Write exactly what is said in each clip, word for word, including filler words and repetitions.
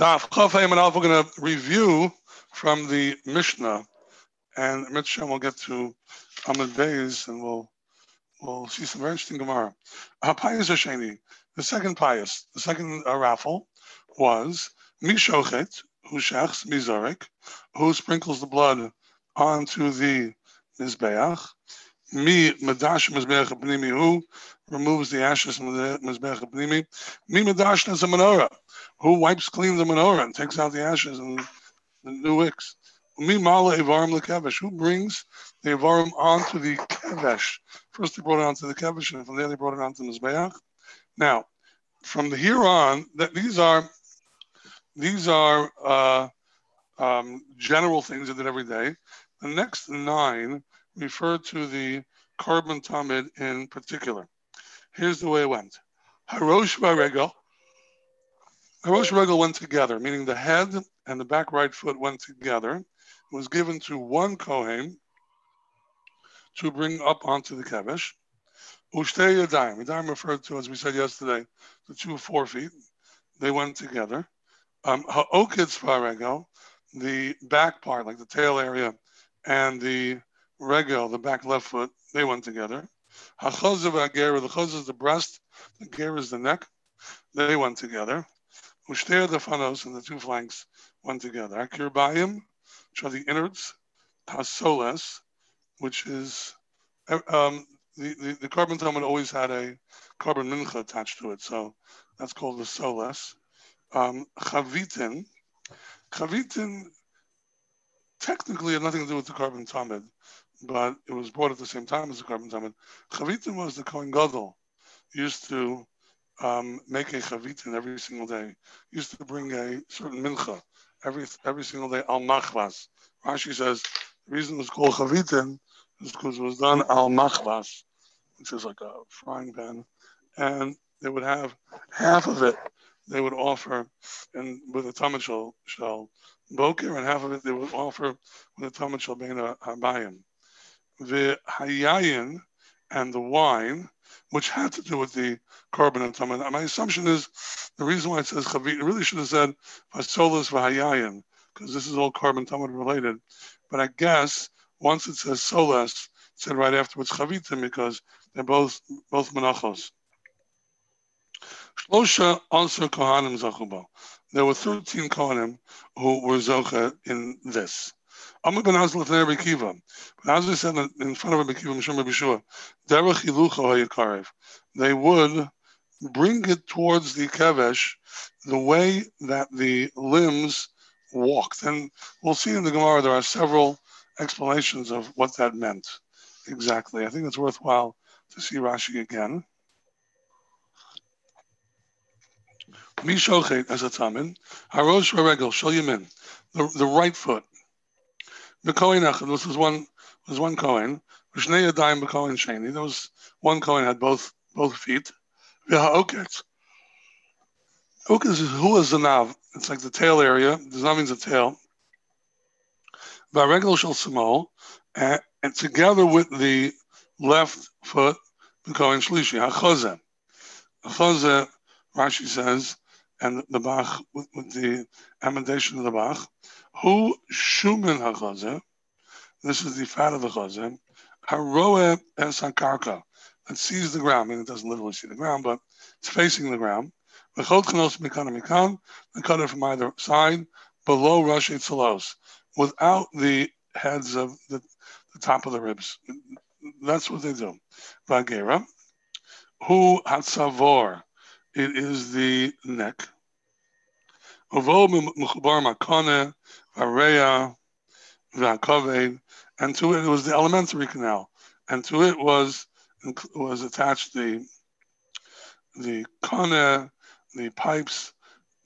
Now, we're going to review from the Mishnah, and Mitzrayim will get to Amud Beis, and we'll we'll see some very interesting Gemara. Ha-payas ha-sheni, the second pious, the second uh, raffle was Mishochet, who shechs, Mizorek, who sprinkles the blood onto the Mizbeach, Mi Madash Mizbeach Pnimi, who removes the ashes from the Mizbeach Pnimi, Mi Madash is a menorah, who wipes clean the menorah and takes out the ashes and the new wicks. Mi mala ivarim lekevesh, who brings the ivarim onto the kevesh. First they brought it onto the kevesh, and from there they brought it onto the Mizbeach. Now, from here on, that these are these are uh, um, general things they did every day. The next nine refer to the Karban Tamid in particular. Here's the way it went. Harosh Varego. Harosh Varego went together, meaning the head and the back right foot went together. It was given to one Kohen to bring up onto the kevesh. Mushtei Yedayim. Yedayim referred to, as we said yesterday, the two forefeet. They went together. Ha'okitz Varego, the back part, like the tail area, and the Regel, the back left foot, they went together. Ha-chozah, gera, the chozah is the breast, the gera is the neck, they went together. Mushtei, the fanos, and the two flanks went together. Ha-kirbayim, which are the innards, ha-solas, which is um, the, the, the Karban Tamid always had a Karban mincha attached to it, so that's called the solas. Um, Chavitin, Chavitin technically had nothing to do with the Karban Tamid, but it was brought at the same time as the Karban Tamid. Chavitin was the Kohen Gadol. He used to um, make a chavitin every single day. He used to bring a certain mincha every every single day, al-machlas. Rashi says the reason it was called chavitin is because it was done al-machlas, which is like a frying pan, and they would have half of it they would offer and with a Tamid shel bokeir, and half of it they would offer with a Tamid shel baina harbayim. The hayayin and the wine, which had to do with the Karban and Tamid. My assumption is the reason why it says Chavit, it really should have said ha-solas v'hayayin, because this is all Karban Tamid related. But I guess once it says solas, it said right afterwards Chavitim, because they're both both menachos. Shlosha answer kohanim zachuba. There were thirteen kohanim who were zocha in this. Amr ben Azlef and Rabbi Kiva. But as we said in front of Rabbi Kiva, Mishum Rabbi Shua, derech ilucha hayikarev. They would bring it towards the kevesh the way that the limbs walked. And we'll see in the Gemara there are several explanations of what that meant exactly. I think it's worthwhile to see Rashi again. Mishochet as a Tamid, Harosh Varego, Shel Yamin, the the right foot. The Kohen Echad, this was one was one Kohen. Vishnei Yadayim B'Kohen Sheni. There was one Kohen had both both feet. V'Haoketz. Oketz is who is the nav? It's like the tail area. The nav means the tail. V'Regel Shel Simol, and together with the left foot, the Kohen Shlishi. Hachozeh. Hachozeh, Rashi says, and the Bach, with, with the amendation of the Bach, who shumen ha-chozeh, this is the fat of the chozeh, haroeh es ha-karka, that sees the ground, I mean, it doesn't literally see the ground, but it's facing the ground, v'chot chanos mikan mikan, they cut it from either side, below rashi tzalos, without the heads of the, the top of the ribs. That's what they do. V'agera, hu hatzavor, it is the neck. And to it, it was the alimentary canal. And to it was was attached the the kane, the pipes,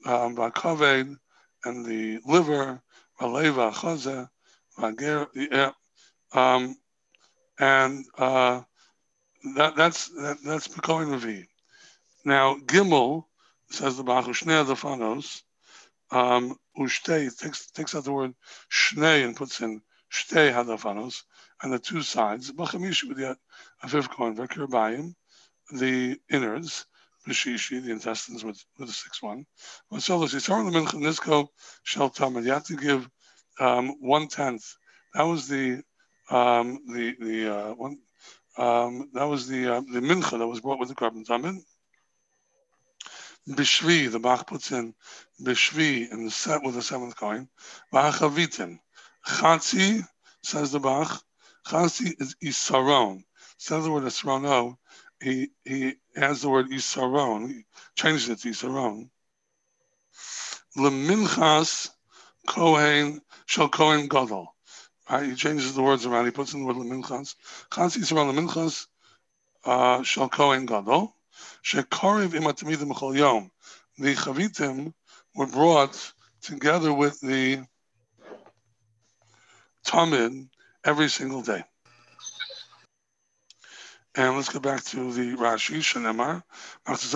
um, and the liver, um, and uh, that that's that, that's Pekoin Revi. Now, Gimel, says the Bach, Ushnei the fanos, um, Ushtei, takes, takes out the word Shnei and puts in Shtei hadafanos, and the two sides, Bachamish with the fifth coin, Vakirbayim, the innards, the shishi, the intestines with, with the sixth one. So the Isaron shall Tamid. You have to give um, one tenth. That was the um, the the uh, one. Um, that was the uh, the mincha that was brought with the Karban Tamid. Bishvi, the Bach puts in Bishvi in the set with the seventh coin. Chavitin, Chatsi says the Bach. Chatsi is Isaron. Says the word Isaron. He he has the word Isaron. He changed it to Isaron. Leminchas Kohen shall Kohen Gadol. Right, he changes the words around. He puts in the word leminchas. Chatsi Isaron leminchas shall Kohen Gadol. Shekariv imatamidim chol yom. The chavitim were brought together with the tamid every single day. And let's go back to the Rashi Shanemar. Half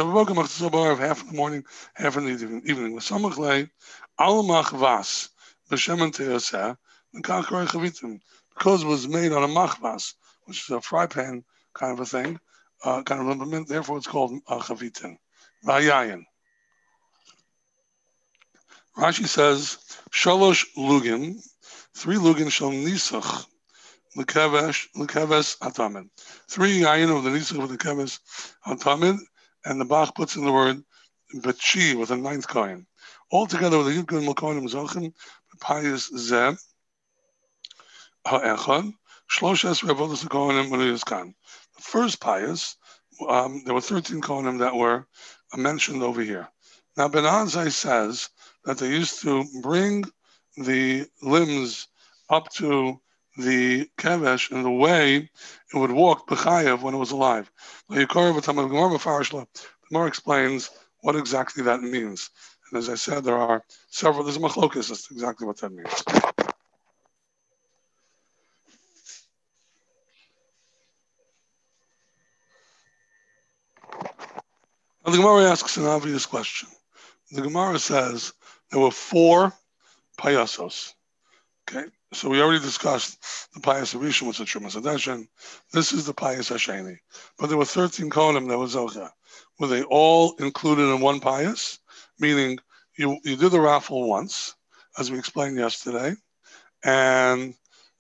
in the morning, half in the evening. With some clay, al machvas b'shemen te'aseh v'kalkarei chavitim, because it was made on a machvas, which is a fry pan kind of a thing. Uh, kind of implement, therefore it's called uh, chavitin. Hayayin. Rashi says, shalosh lugin, three lugin shall nisach, the kevesh, the kevesh atamid. Three hayayin of the nisach of the kevesh atamid, and the Bach puts in the word bachi with a ninth coin. Altogether with the yudkin melkonim zochim, the pious zeb, ha'echad, shloshes revolos kohenim meliyuskan. First pious, um, there were thirteen Kohanim that were mentioned over here. Now, Ben Azai says that they used to bring the limbs up to the kevesh in the way it would walk b'chayev when it was alive. The Gemara explains what exactly that means. And as I said, there are several, there's a machlokas, that's exactly what that means. The Gemara asks an obvious question. The Gemara says there were four payasos. Okay, so we already discussed the pious Rishon, which is a Trumas Adeshin. This is the pious Hasheni. But there were thirteen Kohanim that was Zocha. Were they all included in one pious? Meaning you, you do the raffle once, as we explained yesterday, and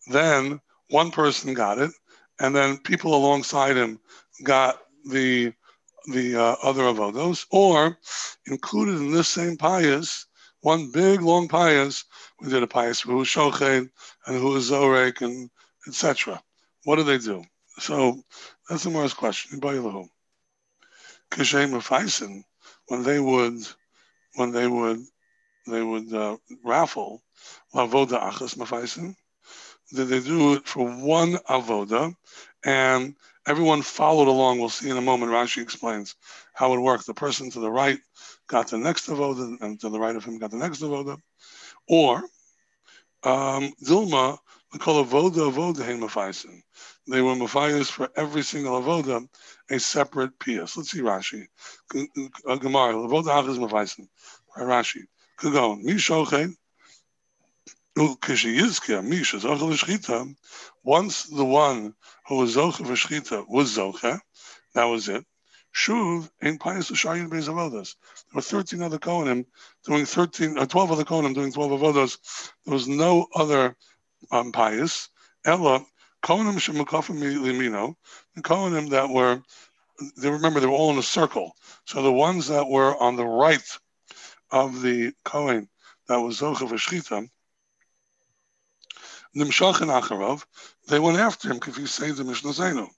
then one person got it, and then people alongside him got the the uh, other avodos, or included in this same pious, one big, long pious, we did a pious for who is Shochet and who is Zorek, and et cetera. What do they do? So that's the Gemara's question. When they would, when they would, they would uh, raffle, avoda achas mafaisin, did they do it for one avoda, and everyone followed along. We'll see in a moment. Rashi explains how it worked. The person to the right got the next avoda, and to the right of him got the next avoda. Or, um, Dilma, we call avoda avoda he mafaisin. They were mafayis for every single avoda, a separate pias. Let's see Rashi. Gemara, avoda achas mafaisin. Rashi. Kagon, mi shochet, once the one who was Zocha Vashchita was Zocha, that was it. Shuv ain't pious Shayin Beis Avodas. There were thirteen other Kohanim doing thirteen, or twelve other Kohanim doing twelve Avodas. There was no other um, pious. Ella, Kohanim Shemakafim Limino, the Kohanim that were, they remember they were all in a circle. So the ones that were on the right of the Kohen that was Zocha Vashchita, Nimshachin Acharov, they went after him, because he saved the Mishnah Zeno.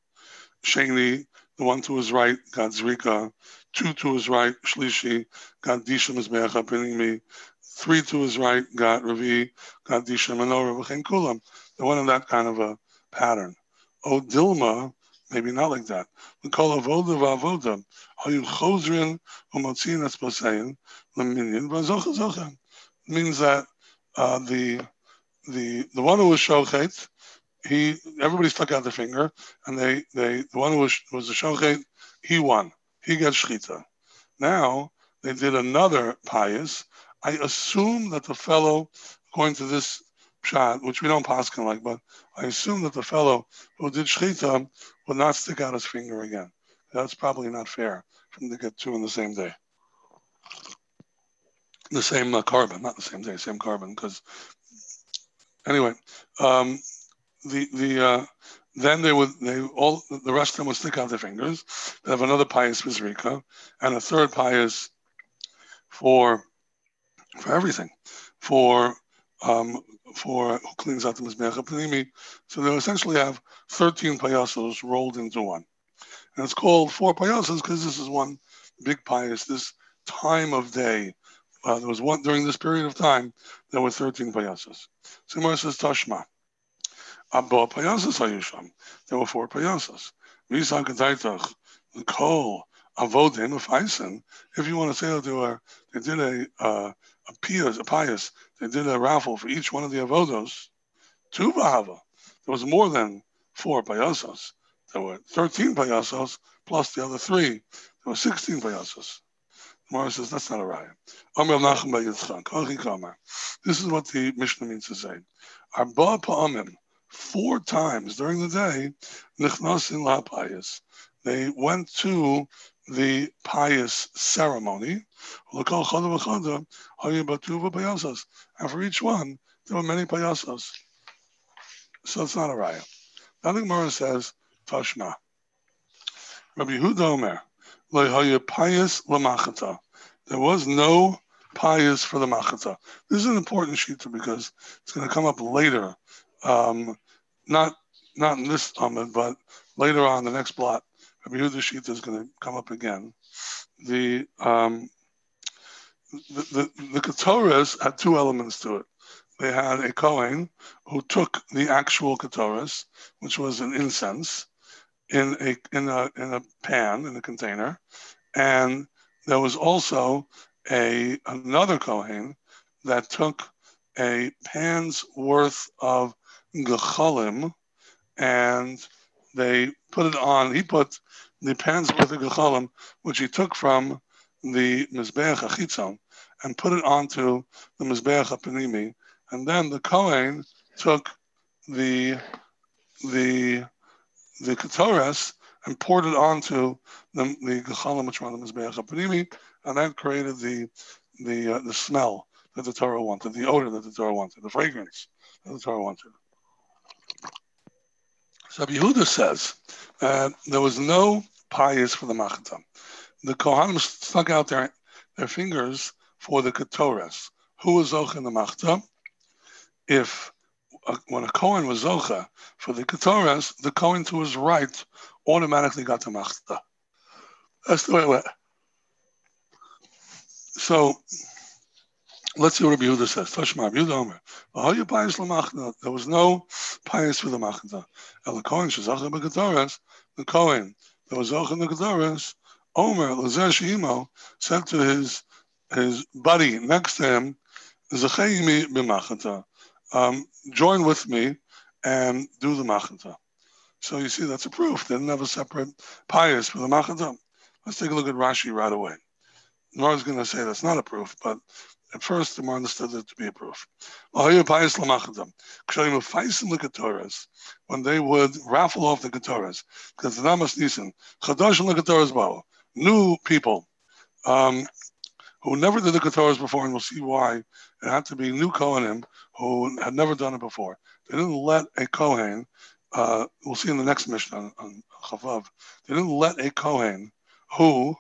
Shani, the one to his right, got Zrika. Two to his right, Shlishi, got Disha Mizbeach, pinning me. Three to his right, got Ravi, got Disha Menorah, V'chein Kulam. They went in that kind of a pattern. O Dilma, maybe not like that. We call Avoda V'avoda, Hayu Chozrin, Umotzin Esposein, Leminyin V'zocha Zocha. Means that uh, the... The the one who was shochet, he everybody stuck out their finger, and they, they the one who was was the shochet, he won. He got shchita. Now they did another pious. I assume that the fellow, according to this shot, which we don't paskin like, but I assume that the fellow who did shchita will not stick out his finger again. That's probably not fair from the get two on the same day. The same uh, carbon, not the same day, same carbon. Because anyway, um, the the uh, then they would they all the rest of them would stick out their fingers. They have another pious for Zrika and a third pious for for everything, for um, for who cleans out the Mizbeach Panimi. So they essentially have thirteen payasos rolled into one, and it's called four payasos because this is one big pious. This time of day. Uh, there was one during this period of time. There were thirteen payasas. So Gemara says Tashma. Abba payasas hayusham. There were four payasas. Misach daitach the kol avodim of Eisen. If you want to say that they were, they did a uh, a pious, a pious. They did a raffle for each one of the avodos. Two bahava. There was more than four payasas. There were thirteen payasas plus the other three. There were sixteen payasas. Gemara says, that's not a raya. This is what the Mishnah means to say. Arba pa'amim, four times during the day, nichnasin la'payis. They went to the pious ceremony. And for each one, there were many payasas. So it's not a raya. Now the Gemara says, Tashna. Rabbi Yehuda Omer. There was no pious for the machata. This is an important shita because it's going to come up later, um, not not in this amud, but later on the next blot. Rabbi Yehuda shita is going to come up again. The um, the the, the ketoras had two elements to it. They had a kohen who took the actual ketoras, which was an incense. In a in a in a pan in a container, and there was also a another kohen that took a pan's worth of gechalim, and they put it on. He put the pan's worth of gechalim, which he took from the mizbeach hachitzon, and put it onto the mizbeach hapanimi, and then the kohen took the the the ketoras and poured it onto the the gechalim which were on the mizbeach hapanimi, and that created the the uh, the smell that the Torah wanted, the odor that the Torah wanted, the fragrance that the Torah wanted. So Yehuda says that there was no pious for the machata. The kohanim stuck out their their fingers for the ketoras. Who was zocha in the machata? If when a Kohen was zocha for the ketoras, the Kohen to his right automatically got the machta. That's the way it went. So let's see what Rabbi Yehuda says. Tashma, Rabbi Yehuda Omer. There was no pious for the machta. El Kohen shezocha b'ketoras, the Kohen that was zocha in the ketoras, Omer l'zeh sheimo said to his his buddy next to him, Zecheimi b'machta. Um, join with me and do the machata. So you see, that's a proof. They didn't have a separate pious for the machata. Let's take a look at Rashi right away. Nora's going to say that's not a proof, but at first, the Mar understood it to be a proof. When they would raffle off the ketoras, because the namas nisan, chadash and the ketoras ba'u, new people um, who never did the ketoras before, and we'll see why. It had to be new Kohanim who had never done it before. They didn't let a Kohen, uh, we'll see in the next Mishnah on, on Chavav, they didn't let a Kohen who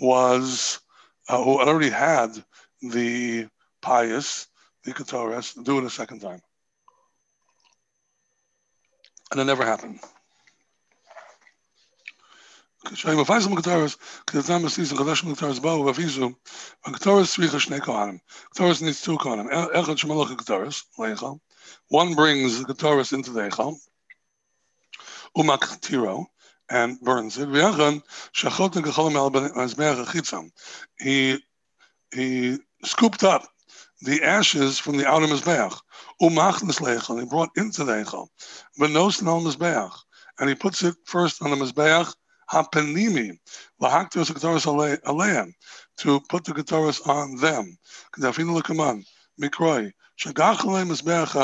was, uh, who already had the pious, the Ketores, do it a second time. And it never happened. Because the time of season, Kodesh and Ketores bow with Avizu, and Ketores three Chashnei Kohanim. Ketores needs two Kohanim. Echad Shemalach Ketores, Leichal. One brings the Ketores into the Eichal, Umak Tiro, and burns it. V'yachan, Shachot and Gechalim al Mizbeach Hachitzam. He he scooped up the ashes from the outer Mizbeach, Umach Nes Leichal, he brought into the Eichal, V'nos Nal Mizbeach, and he puts it first on the Mizbeach Hapanimi, lahaktos ketoras aleim, to put the ketoras on them. Kedafinu lekaman mikroi shagach leim mizbeach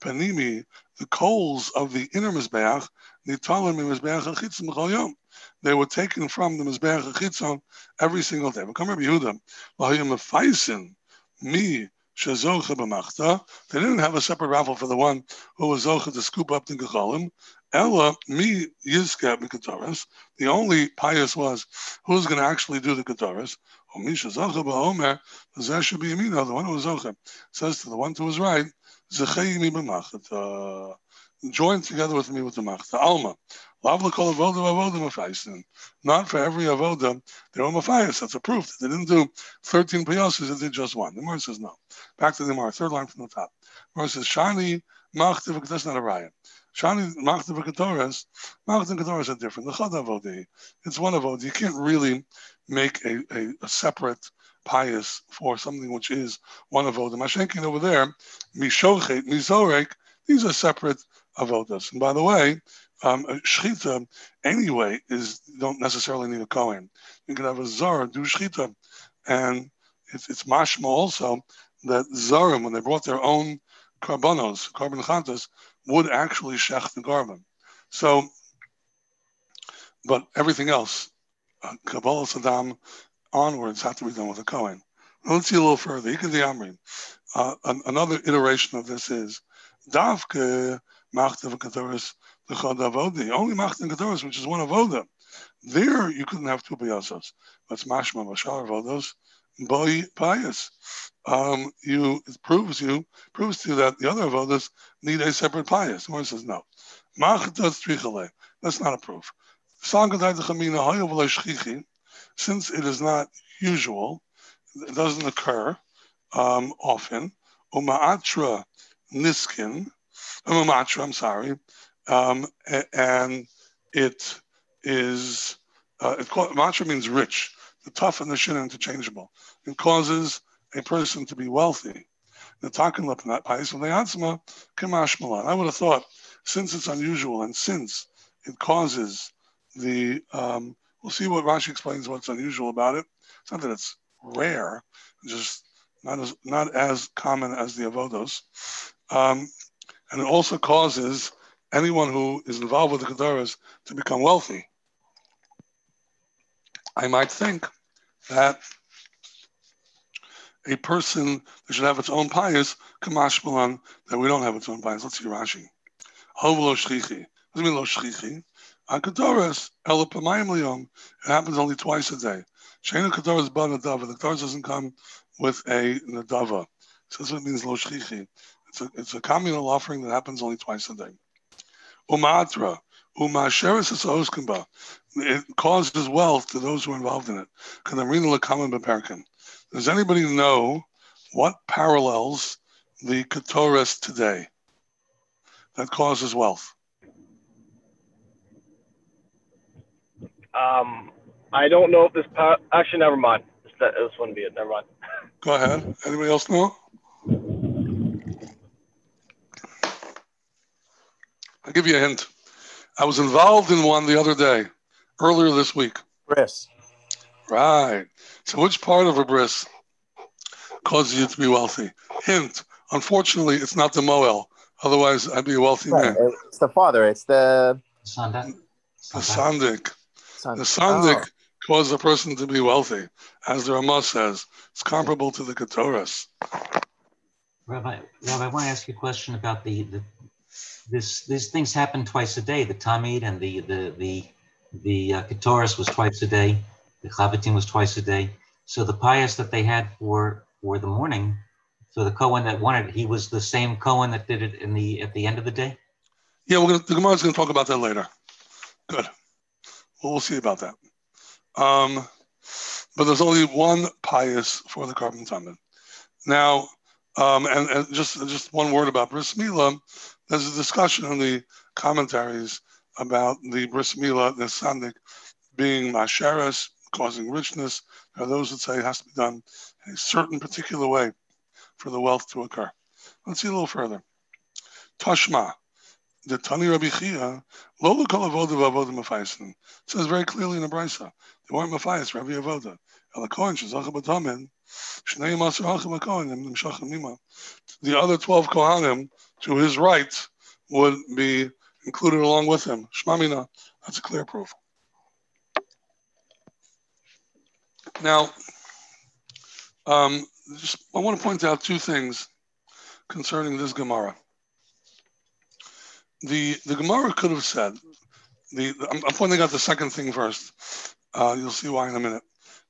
panimi. The coals of the inner mizbeach They were taken from the Mizbeach HaChitzon every single day. They didn't have a separate raffle for the one who was zocheh to scoop up the gecholim. Ella, me, Yizkab, and Ketoras. The only pious was, who's going to actually do the Ketoras? The one who was zocheh says to the one to his right, join together with me with the machta. Alma. Not for every avoda, they were mafayas. That's a proof that they didn't do thirteen piyosas, they did just one. The Gemara says no. Back to the Gemara, third line from the top. The Gemara says, Shani machta v'ketoras, that's not a raya. Shani machta v'ketoras, machta and ketoras are different. The chada avodi, it's one avoda. You can't really make a, a, a separate pious for something which is one avoda. Mashenkin over there, mishochet, mizorek, these are separate avodas. And by the way, um, shchita anyway is don't necessarily need a kohen. You can have a zara do shchita, and it's, it's mashma also that zarim, when they brought their own karbanos, carbon chantas, would actually shech the carbon. So, but everything else, uh, kabbalah sadam onwards, had to be done with a kohen. Now let's see a little further. You can the amri. Uh, an, another iteration of this is Davke machta v'ketoras l'chad avodi. Only machta v'ketoras, which is one avoda. There you couldn't have two piyasos. That's mashma mashar avodos boi pious. Um, you it proves you proves to you that the other avodas need a separate pious. The one says no. Machta tzrichale. That's not a proof. Since it is not usual, it doesn't occur um, often. Uma'atra. Niskin, I'm a matra, I'm sorry, um, and it is, uh, it called, matra means rich. The tough and the shin are interchangeable. It causes a person to be wealthy. The taken lepanat pais when they answer kamash malan. I would have thought, since it's unusual and since it causes the, um, we'll see what Rashi explains what's unusual about it. It's not that it's rare, just not as not as common as the avodos. Um, and it also causes anyone who is involved with the Kedoras to become wealthy. I might think that a person that should have its own pious, kamash malan, that we don't have its own pious. Let's see Rashi. Hov lo shchichi. What does it mean lo shchichi? A Kedoras, el pamayim liyom, it happens only twice a day. Sheinu Kedoras ba nadava. The Kedoras doesn't come with a nadava. So that's what it means lo shchichi. It's a, it's a communal offering that happens only twice a day. Umatra, umasheris esoskinba. It causes wealth to those who are involved in it. Kadamrina lekaman beperkin. Does anybody know what parallels the Ketores today that causes wealth? Um, I don't know if this par- actually. Never mind. This, this wouldn't be it. Never mind. Go ahead. Anybody else know? I'll give you a hint. I was involved in one the other day, earlier this week. Bris. Right. So which part of a bris causes you to be wealthy? Hint. Unfortunately, it's not the moel. Otherwise, I'd be a wealthy right. man. It's the father. It's the... Sandik. The sandik. Sandik. The sandik oh. causes a person to be wealthy. As the Ramah says, it's comparable to the Ketoras. Rabbi, Rabbi, I want to ask you a question about the... the... This, these things happen twice a day. The Tamid and the the the the uh, Ketoras was twice a day. The Chavitin was twice a day. So the pious that they had for for the morning, so the Kohen that wanted, he was the same Kohen that did it in the at the end of the day. Yeah, we're gonna, the Gemara is going to talk about that later. Good. Well, we'll see about that. Um, but there's only one pious for the Karban Tamid. Now, um, and, and just just one word about Bris Milah. There's a discussion in the commentaries about the Bris Milah, the Sandik, being Masheres, causing richness. There are those that say it has to be done in a certain particular way for the wealth to occur. Let's see a little further. Tashma, the Tani Rabbi Chia, Lola Kol Avoda V'Avoda Mephaesin. It says very clearly in the Brisa, they weren't Mephaes, Rabbi Avoda. The other twelve Kohanim to his right would be included along with him. Shmamina, that's a clear proof. Now, um, just, I want to point out two things concerning this Gemara. The the Gemara could have said, the, the I'm, I'm pointing out the second thing first. Uh, you'll see why in a minute.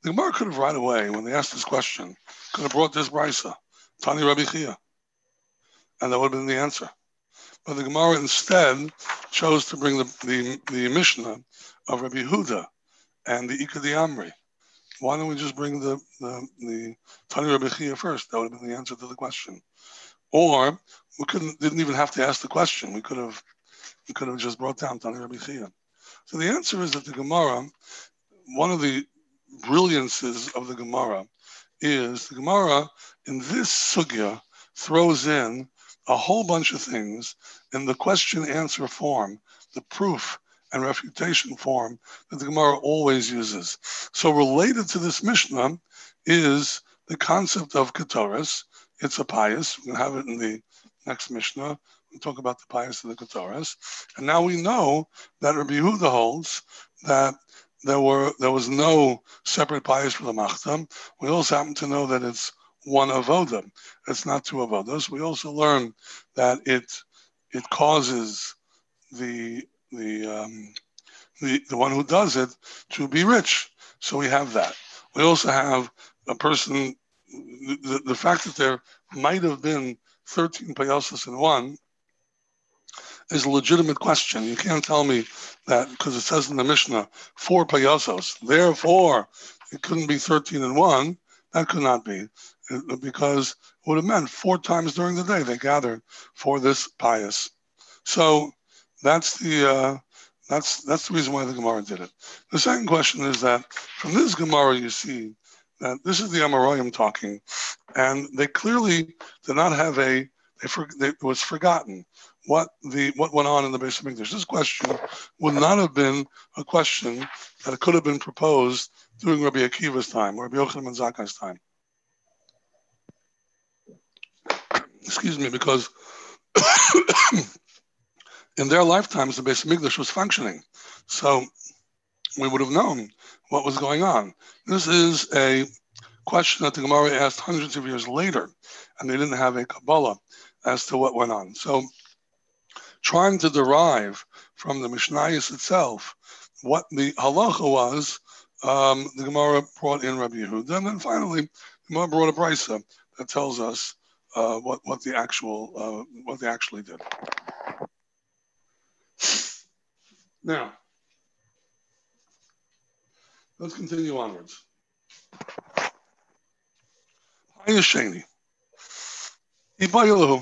The Gemara could have right away, when they asked this question, could have brought this brisa, Tani Rabbi Chia, and that would have been the answer. But the Gemara instead chose to bring the, the, the Mishnah of Rabbi Huda and the Ika de Amri. Why don't we just bring the, the, the Tani Rabbi Chia first? That would have been the answer to the question. Or we couldn't didn't even have to ask the question. We could have we could have just brought down Tani Rabbi Chia. So the answer is that the Gemara, one of the brilliances of the Gemara is the Gemara in this sugya throws in a whole bunch of things in the question-answer form, the proof and refutation form that the Gemara always uses. So related to this Mishnah is the concept of Ketoris. It's a pious. We're going to have it in the next Mishnah. We'll talk about the pious of the Ketoris. And now we know that Rabbi Yehuda holds that there were there was no separate pious for the Machtam. We also happen to know that it's one avoda. It's not two avodas. We also learn that it it causes the the um, the the one who does it to be rich. So we have that. We also have a person. The, the fact that there might have been thirteen payosas in one is a legitimate question. You can't tell me that because it says in the Mishnah four payosos, therefore it couldn't be thirteen in one. That could not be, because it would have meant four times during the day they gathered for this pious. So that's the uh, that's that's the reason why the Gemara did it. The second question is that from this Gemara you see that this is the Amoraim talking, and they clearly did not have a they, for, they it was forgotten what the what went on in the Beis Hamikdash. This question would not have been a question that could have been proposed during Rabbi Akiva's time or Rabbi Yochanan ben Zakkai's time. Excuse me, because in their lifetimes the Beis Hamikdash was functioning, so we would have known what was going on. This is a question that the Gemara asked hundreds of years later, and they didn't have a Kabbalah as to what went on. So trying to derive from the Mishnayos itself what the halacha was, um, the Gemara brought in Rabbi Yehuda, and then finally, the Gemara brought a brisa that tells us uh, what what the actual uh, what they actually did. Now, let's continue onwards. Hayasheni, Ibayilu.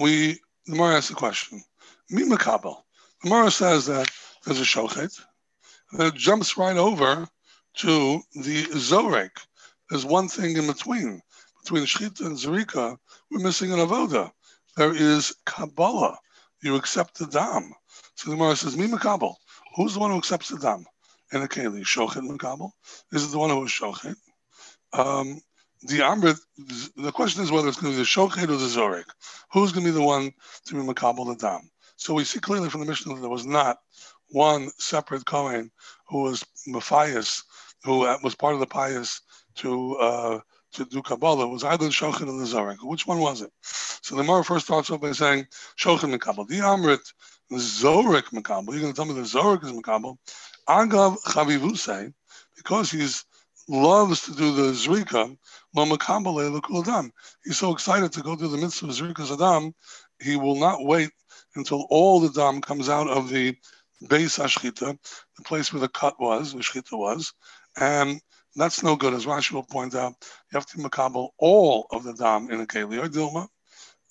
We. The Gemara asks the question. Mima Kabel. The Gemara says that there's a shochet, and then it jumps right over to the zorek. There's one thing in between. Between shchita and zerika, we're missing an avoda. There is Kabbalah. You accept the dam. So the Gemara says, Mima Kabel. Who's the one who accepts the dam? And a keli, shochet Makabel. Is it the one who is shochet? Um, The amrit, the question is whether it's going to be the shochet or the zorek. Who's going to be the one to be makabel the dam? So we see clearly from the Mishnah that there was not one separate kohen who was mafias, who was part of the pious to uh, to do kabbalah. It was either the shochet or the zorek. Which one was it? So the Gemara first starts off by saying shochet makabel. The amrit, the zorek makabel. You're going to tell me the zorek is makabel? Agav chavivusei, because he's loves to do the zrika, lo makabale lekul adam. He's so excited to go do the mitzvah of zrika zadam, he will not wait until all the dam comes out of the beis hashchita, the place where the cut was, where shchita was, and that's no good. As Rashi will point out, you have to makabal all of the dam in a keli or dilma.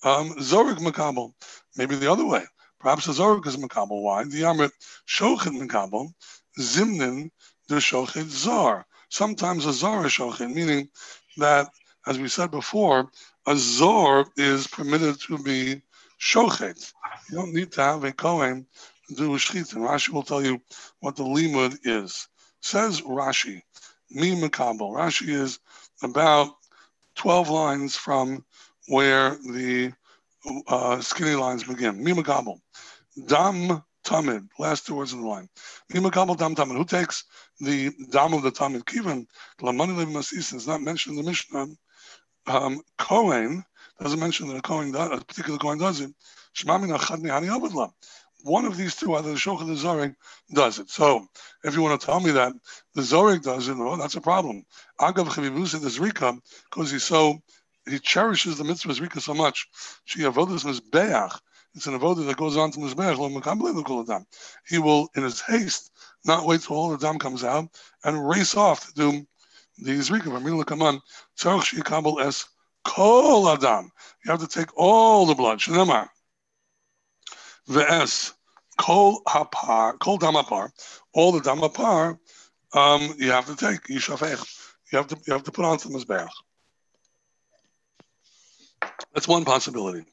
Um, Zorik makabal, maybe the other way. Perhaps the zorik is makabal. Why? The amrit shochet makabal, zimnin the shochet zar. Sometimes a zor is shochet, meaning that, as we said before, a zor is permitted to be shochet. You don't need to have a kohen to do shchita. And Rashi will tell you what the limud is. Says Rashi, mi makabel. Rashi is about twelve lines from where the uh, skinny lines begin. Mi makabel. dam tamid. Last two words in the line. Mimakabel dam tamid. Who takes the dam of the tamid? Kivan l'mani le'masis is not mentioned in the Mishnah. Um, Kohen doesn't mention that a Kohen, does, a particular Kohen does it. Shmamina chadni hani abadlam. One of these two, either the Shulchan or the Zorik, does it. So, if you want to tell me that the Zorik does it, well, that's a problem. Agav Chavivusa the Zrika, because he's so, he cherishes the mitzvah Zrika so much. She avodas Mizbeach. It's an avodah that goes on to Mizbeach. Lo mekabel lo kol adam. He will, in his haste, not wait till all the dam comes out and race off to do the Zrika. Aminu lekaman tzarich she kabel es kol adam. You have to take all the blood. Shnema. V'es, kol hapar, kol damapar, all the damapar, um, you have to take, yishafech, you have to you have to put on to the mizbeach. That's one possibility.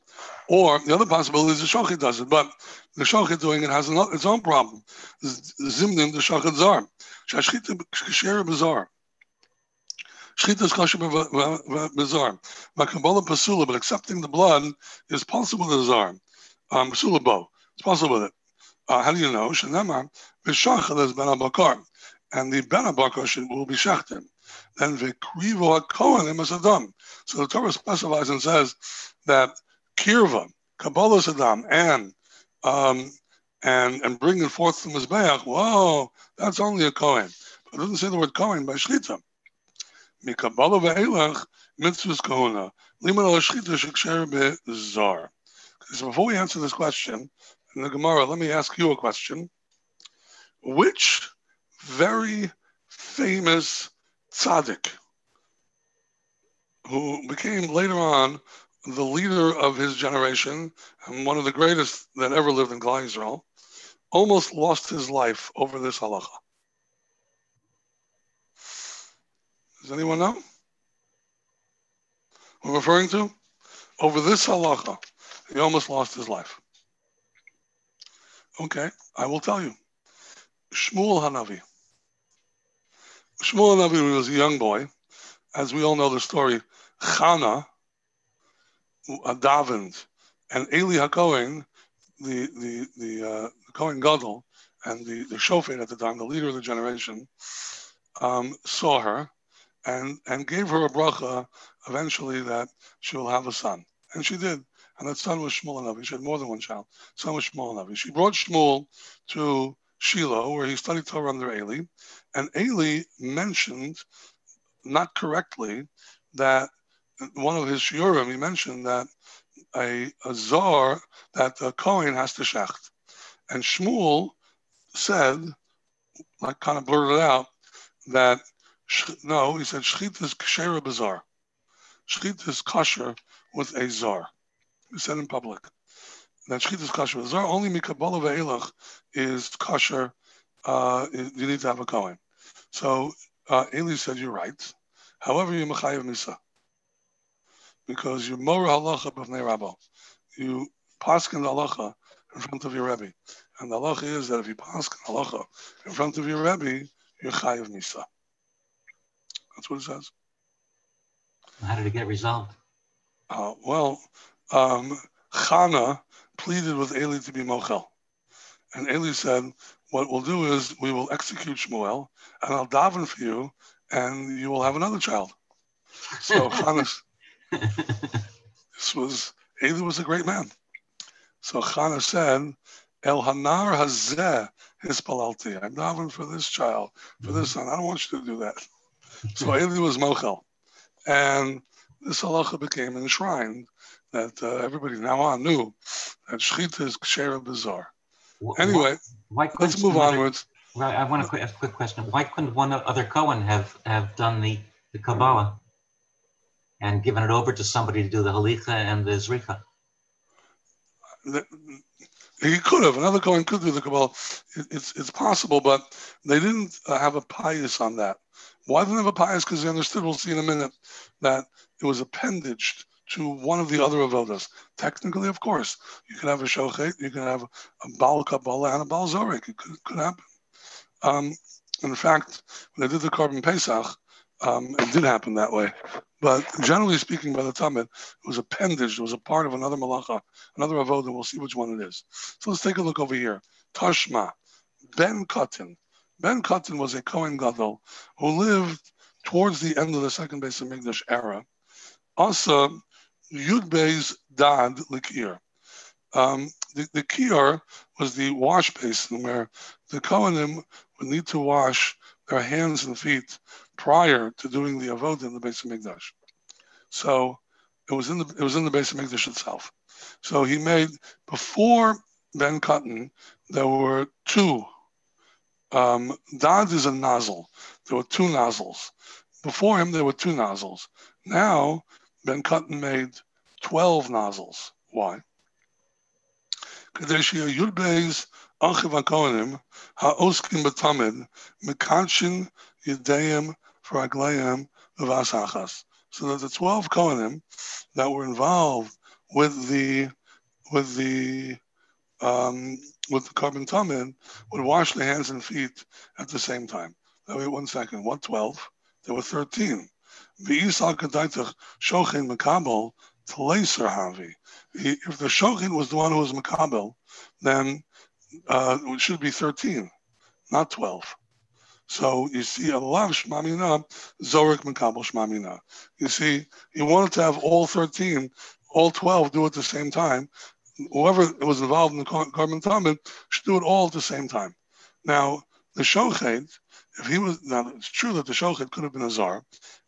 Or the other possibility is the shochet does it, but the shochet doing it has its own problem. Zimnim the shochet zar, shashchita k'shera b'zar, shchita is kosher b'zar, makabola pasula, but accepting the blood is possible with the zar. Um, Sulabo. It's possible with it. Uh, how do you know? Shanema v'shachal is ben abakar, and the ben abakar will be shachtim. Then v'kriva kohen imasadam. So the Torah specifies and says that kirva, kabbalah sadam, and um, and and bringing forth the mizbeach. Whoa, that's only a kohen. But it doesn't say the word kohen by shchita. Mikabbalah ve'elach mitzvus kohuna liman al shchita shekshar be'zar. So before we answer this question in the Gemara, let me ask you a question. Which very famous tzaddik who became later on the leader of his generation and one of the greatest that ever lived in Klal Yisrael almost lost his life over this halacha? Does anyone know who I'm referring to? Over this halacha. He almost lost his life. Okay, I will tell you. Shmuel Hanavi. Shmuel Hanavi was a young boy. As we all know the story, Chana davened, and Eli HaKohen, the the the, uh, the Kohen Gadol, and the, the shofet at the time, the leader of the generation, um, saw her and, and gave her a bracha eventually that she will have a son. And she did. And that son was Shmuel Hanavi. She had more than one child. Son was Shmuel Hanavi. She brought Shmuel to Shiloh, where he studied Torah under Eli. And Eli mentioned, not correctly, that one of his shiurim, he mentioned that a, a czar, that a Kohen has to shecht. And Shmuel said, like kind of blurted out, that, no, he said, shchit is kshera b'zar. Shchit is kosher with a czar. He said in public that shchita is kosher. Zar only mikabala ve'elach is kosher. Uh, you need to have a kohen. So uh, Eli said, "You're right. However, you're mechayev misa because you're mora halacha b'fnei rabbo. You paskin halacha in front of your rebbe, and the halacha is that if you paskin halacha in front of your rebbe, you're chayev misa." That's what it says. How did it get resolved? Uh, well. Um, Chana pleaded with Eli to be mochel. And Eli said, what we'll do is we will execute Shmuel and I'll daven for you and you will have another child. So Chana, this was, Eli was a great man. So Chana said, El Hanar Hazeh Hispalalti. I'm daven for this child, for this son. I don't want you to do that. So Eli was mochel. And this halacha became enshrined that uh, everybody now on knew that shechita is kshera b'zar. Anyway, why, why let's move another, onwards. Right, I want to ask a quick question. Why couldn't one other Kohen have, have done the, the Kabbalah and given it over to somebody to do the halicha and the zrika? The, he could have. Another Kohen could do the Kabbalah. It, it's, it's possible, but they didn't uh, have a pious on that. Why didn't they have a pious? Because they understood, we'll see in a minute, that it was appendaged to one of the other avodas. Technically, of course, you can have a shochet, you can have a Baal Kabbalah and a Baal Zorek. It could, could happen. Um, in fact, when they did the Karban Pesach, um, it did happen that way. But generally speaking, by the Tamid, it was appendage, it was a part of another malacha, another avodah. We'll see which one it is. So let's take a look over here. Tashma, Ben Katan. Ben Katan was a Kohen Gadol who lived towards the end of the second Beis Hamikdash era. Also, Yud Beis Dad Likir. Um, the, the Kior was the wash basin where the Kohanim would need to wash their hands and feet prior to doing the avodah in the Beis Hamikdash. So it was in the it was in the Beis Hamikdash itself. So he made, before Ben Katan, there were two. Um, Dad is a nozzle. There were two nozzles. Before him, there were two nozzles. Now, Ben Katan made twelve nozzles. Why? So that the twelve Kohanim that were involved with the with the um, with the Karban Tamid would wash their hands and feet at the same time. Now wait one second. What twelve? There were thirteen. Havi. If the Shochin was the one who was Makabel, then uh, it should be thirteen, not twelve. So you see, Alav Shmamina, Zorik Makabel Shmamina. You see, he wanted to have all thirteen, all twelve do it at the same time. Whoever was involved in the Karban Tamid should do it all at the same time. Now, the Shochin, if he was, now it's true that the Shochin could have been a Zar,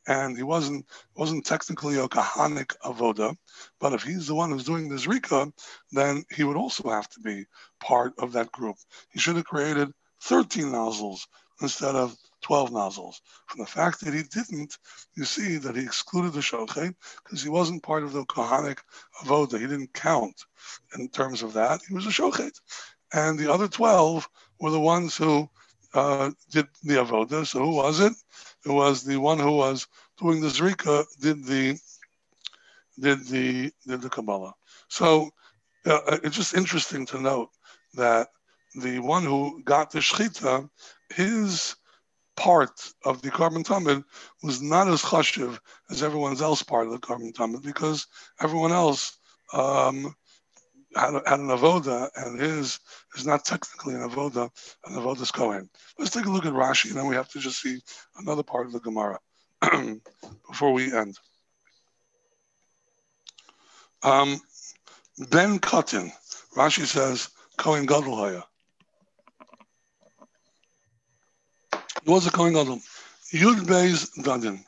and he wasn't wasn't technically a kahanic avoda, but if he's the one who's doing the zrika, then he would also have to be part of that group. He should have created thirteen nozzles instead of twelve nozzles. From the fact that he didn't, you see that he excluded the shochet because he wasn't part of the kahanic avoda. He didn't count in terms of that. He was a shochet, and the other twelve were the ones who uh, did the avoda. So who was it? It was the one who was doing the zrika did the did the did the Kabbalah. So uh, it's just interesting to note that the one who got the shechita, his part of the Karban Tamid was not as chashiv as everyone else's part of the Karban Tamid, because everyone else um, had, had an avoda, and his is not technically an avoda, an avoda's Kohen. Let's take a look at Rashi, and then we have to just see another part of the Gemara before we end. Um, Ben Katan, Rashi says, Kohen Gadol Haya. It was a Kohen Gadol. Yud Beis Dadin.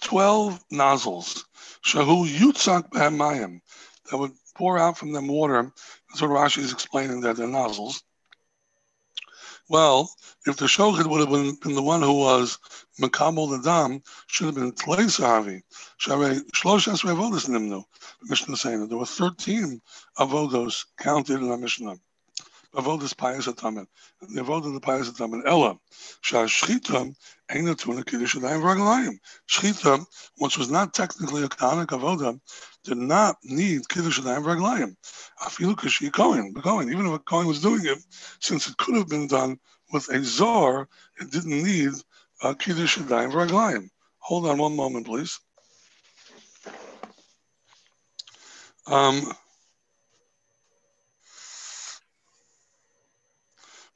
Twelve nozzles. Shahu Yutzak Behemayim. That would pour out from them water. That's what Rashi is explaining there, their nozzles. Well, if the shochet would have been, been the one who was Makabel the dam, should have been Tlei Sahavi. Sharei Shlosh Esrei Avodos Nimnu. Mishnah saying that there were thirteen avodos counted in the Mishnah. Avodos Pious Atamid. The avodah of the Pious Atamid. Ella Shashchita Eina Tuna Kiddush Yadayim V'Raglayim. Shchita, which was not technically a Kahanic avodah, did not need Kiddush Yadayim V'Raglayim. Afilu Kashi Kohen, the Kohen, even if a Kohen was doing it, since it could have been done with a Zor, it didn't need uh, Kiddush Yadayim V'Raglayim. Hold on one moment, please. Um,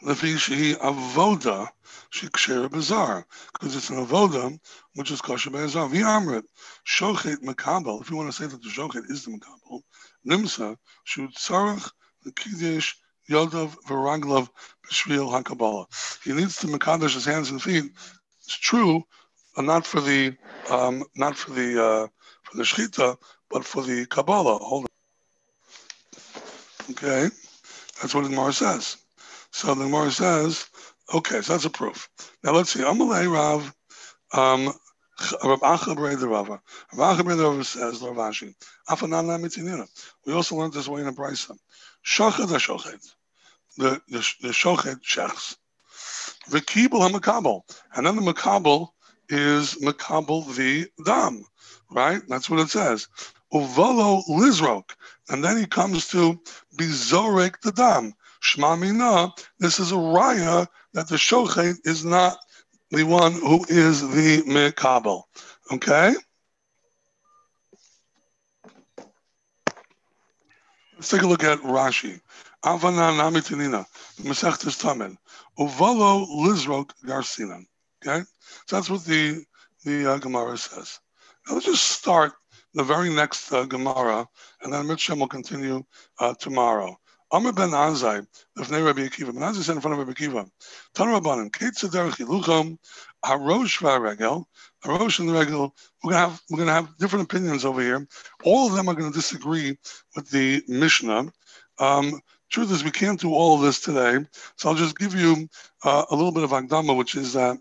Lefi Shehi Avoda Shikshera Bazar, because it's an avoda which is kosher by a zar. V'amrit shochet makabel. If you want to say that the shochet is the makabel, nimsa shutzarach the kiddush yodav v'raglav b'shvil hakabala. He needs to makadosh his hands and feet. It's true, not for the um, not for the uh, for the shechita, but for the kabbalah. Hold on. Okay, that's what the Gemara says. So the Gemara says. Okay, so that's a proof. Now let's see. Amalei Rav, um, Rav Acha B'rei the Rava. Rav Acha B'rei the Rava says, Rav Ashi, Afanan Lamitinina. We also learned this way in a brisa. Shochet HaShochet. The the Shochet shechs. V'kibul HaMakabel. And then the Makabel is Makabel the Dam. Right? That's what it says. Uvolo Lizrok. And then he comes to Bizorek the Dam. Shma Mina, this is a raya that the shochet is not the one who is the mekabel. Okay? Let's take a look at Rashi. Avana nami tinina, mesachtes tamid, uvalo lizrok garsinan. Okay, so that's what the the uh, Gemara says. Now let's just start the very next uh, Gemara, and then Mitzrayim will continue uh, tomorrow. Amr ben Azai, lefnei Rabbi Akiva. Ben Azai said in front of Rabbi Akiva, Tan Rabbanim, Ketzad derech Hilucham, Harosh Varego, Harosh and the Regel. We're gonna have we're gonna have different opinions over here. All of them are gonna disagree with the Mishnah. Um, truth is, we can't do all of this today, so I'll just give you uh, a little bit of Agdama, which is that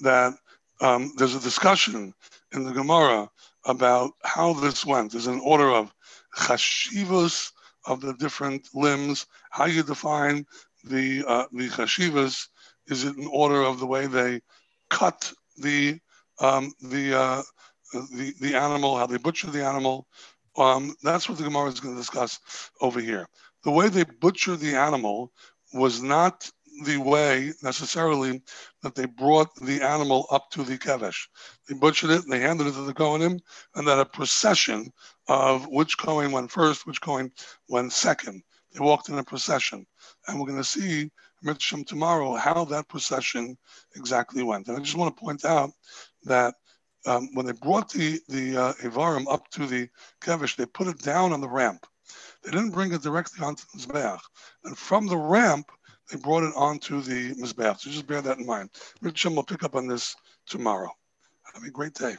that um, there's a discussion in the Gemara about how this went. There's an order of chashivas of the different limbs, how you define the uh, the chashivas. Is it an order of the way they cut the um, the, uh, the the animal, how they butcher the animal? Um, that's what the Gemara is going to discuss over here. The way they butcher the animal was not the way necessarily that they brought the animal up to the kevesh. They butchered it, they handed it to the Kohenim, and then a procession of which Kohen went first, which Kohen went second. They walked in a procession. And we're going to see, Mitzrayim, tomorrow, how that procession exactly went. And I just want to point out that um, when they brought the, the uh, ivarim up to the kevesh, they put it down on the ramp. They didn't bring it directly onto the Mizbeach. And from the ramp, they brought it onto the Mizbeach. So just bear that in mind. Mitzrayim will pick up on this tomorrow. Have a great day.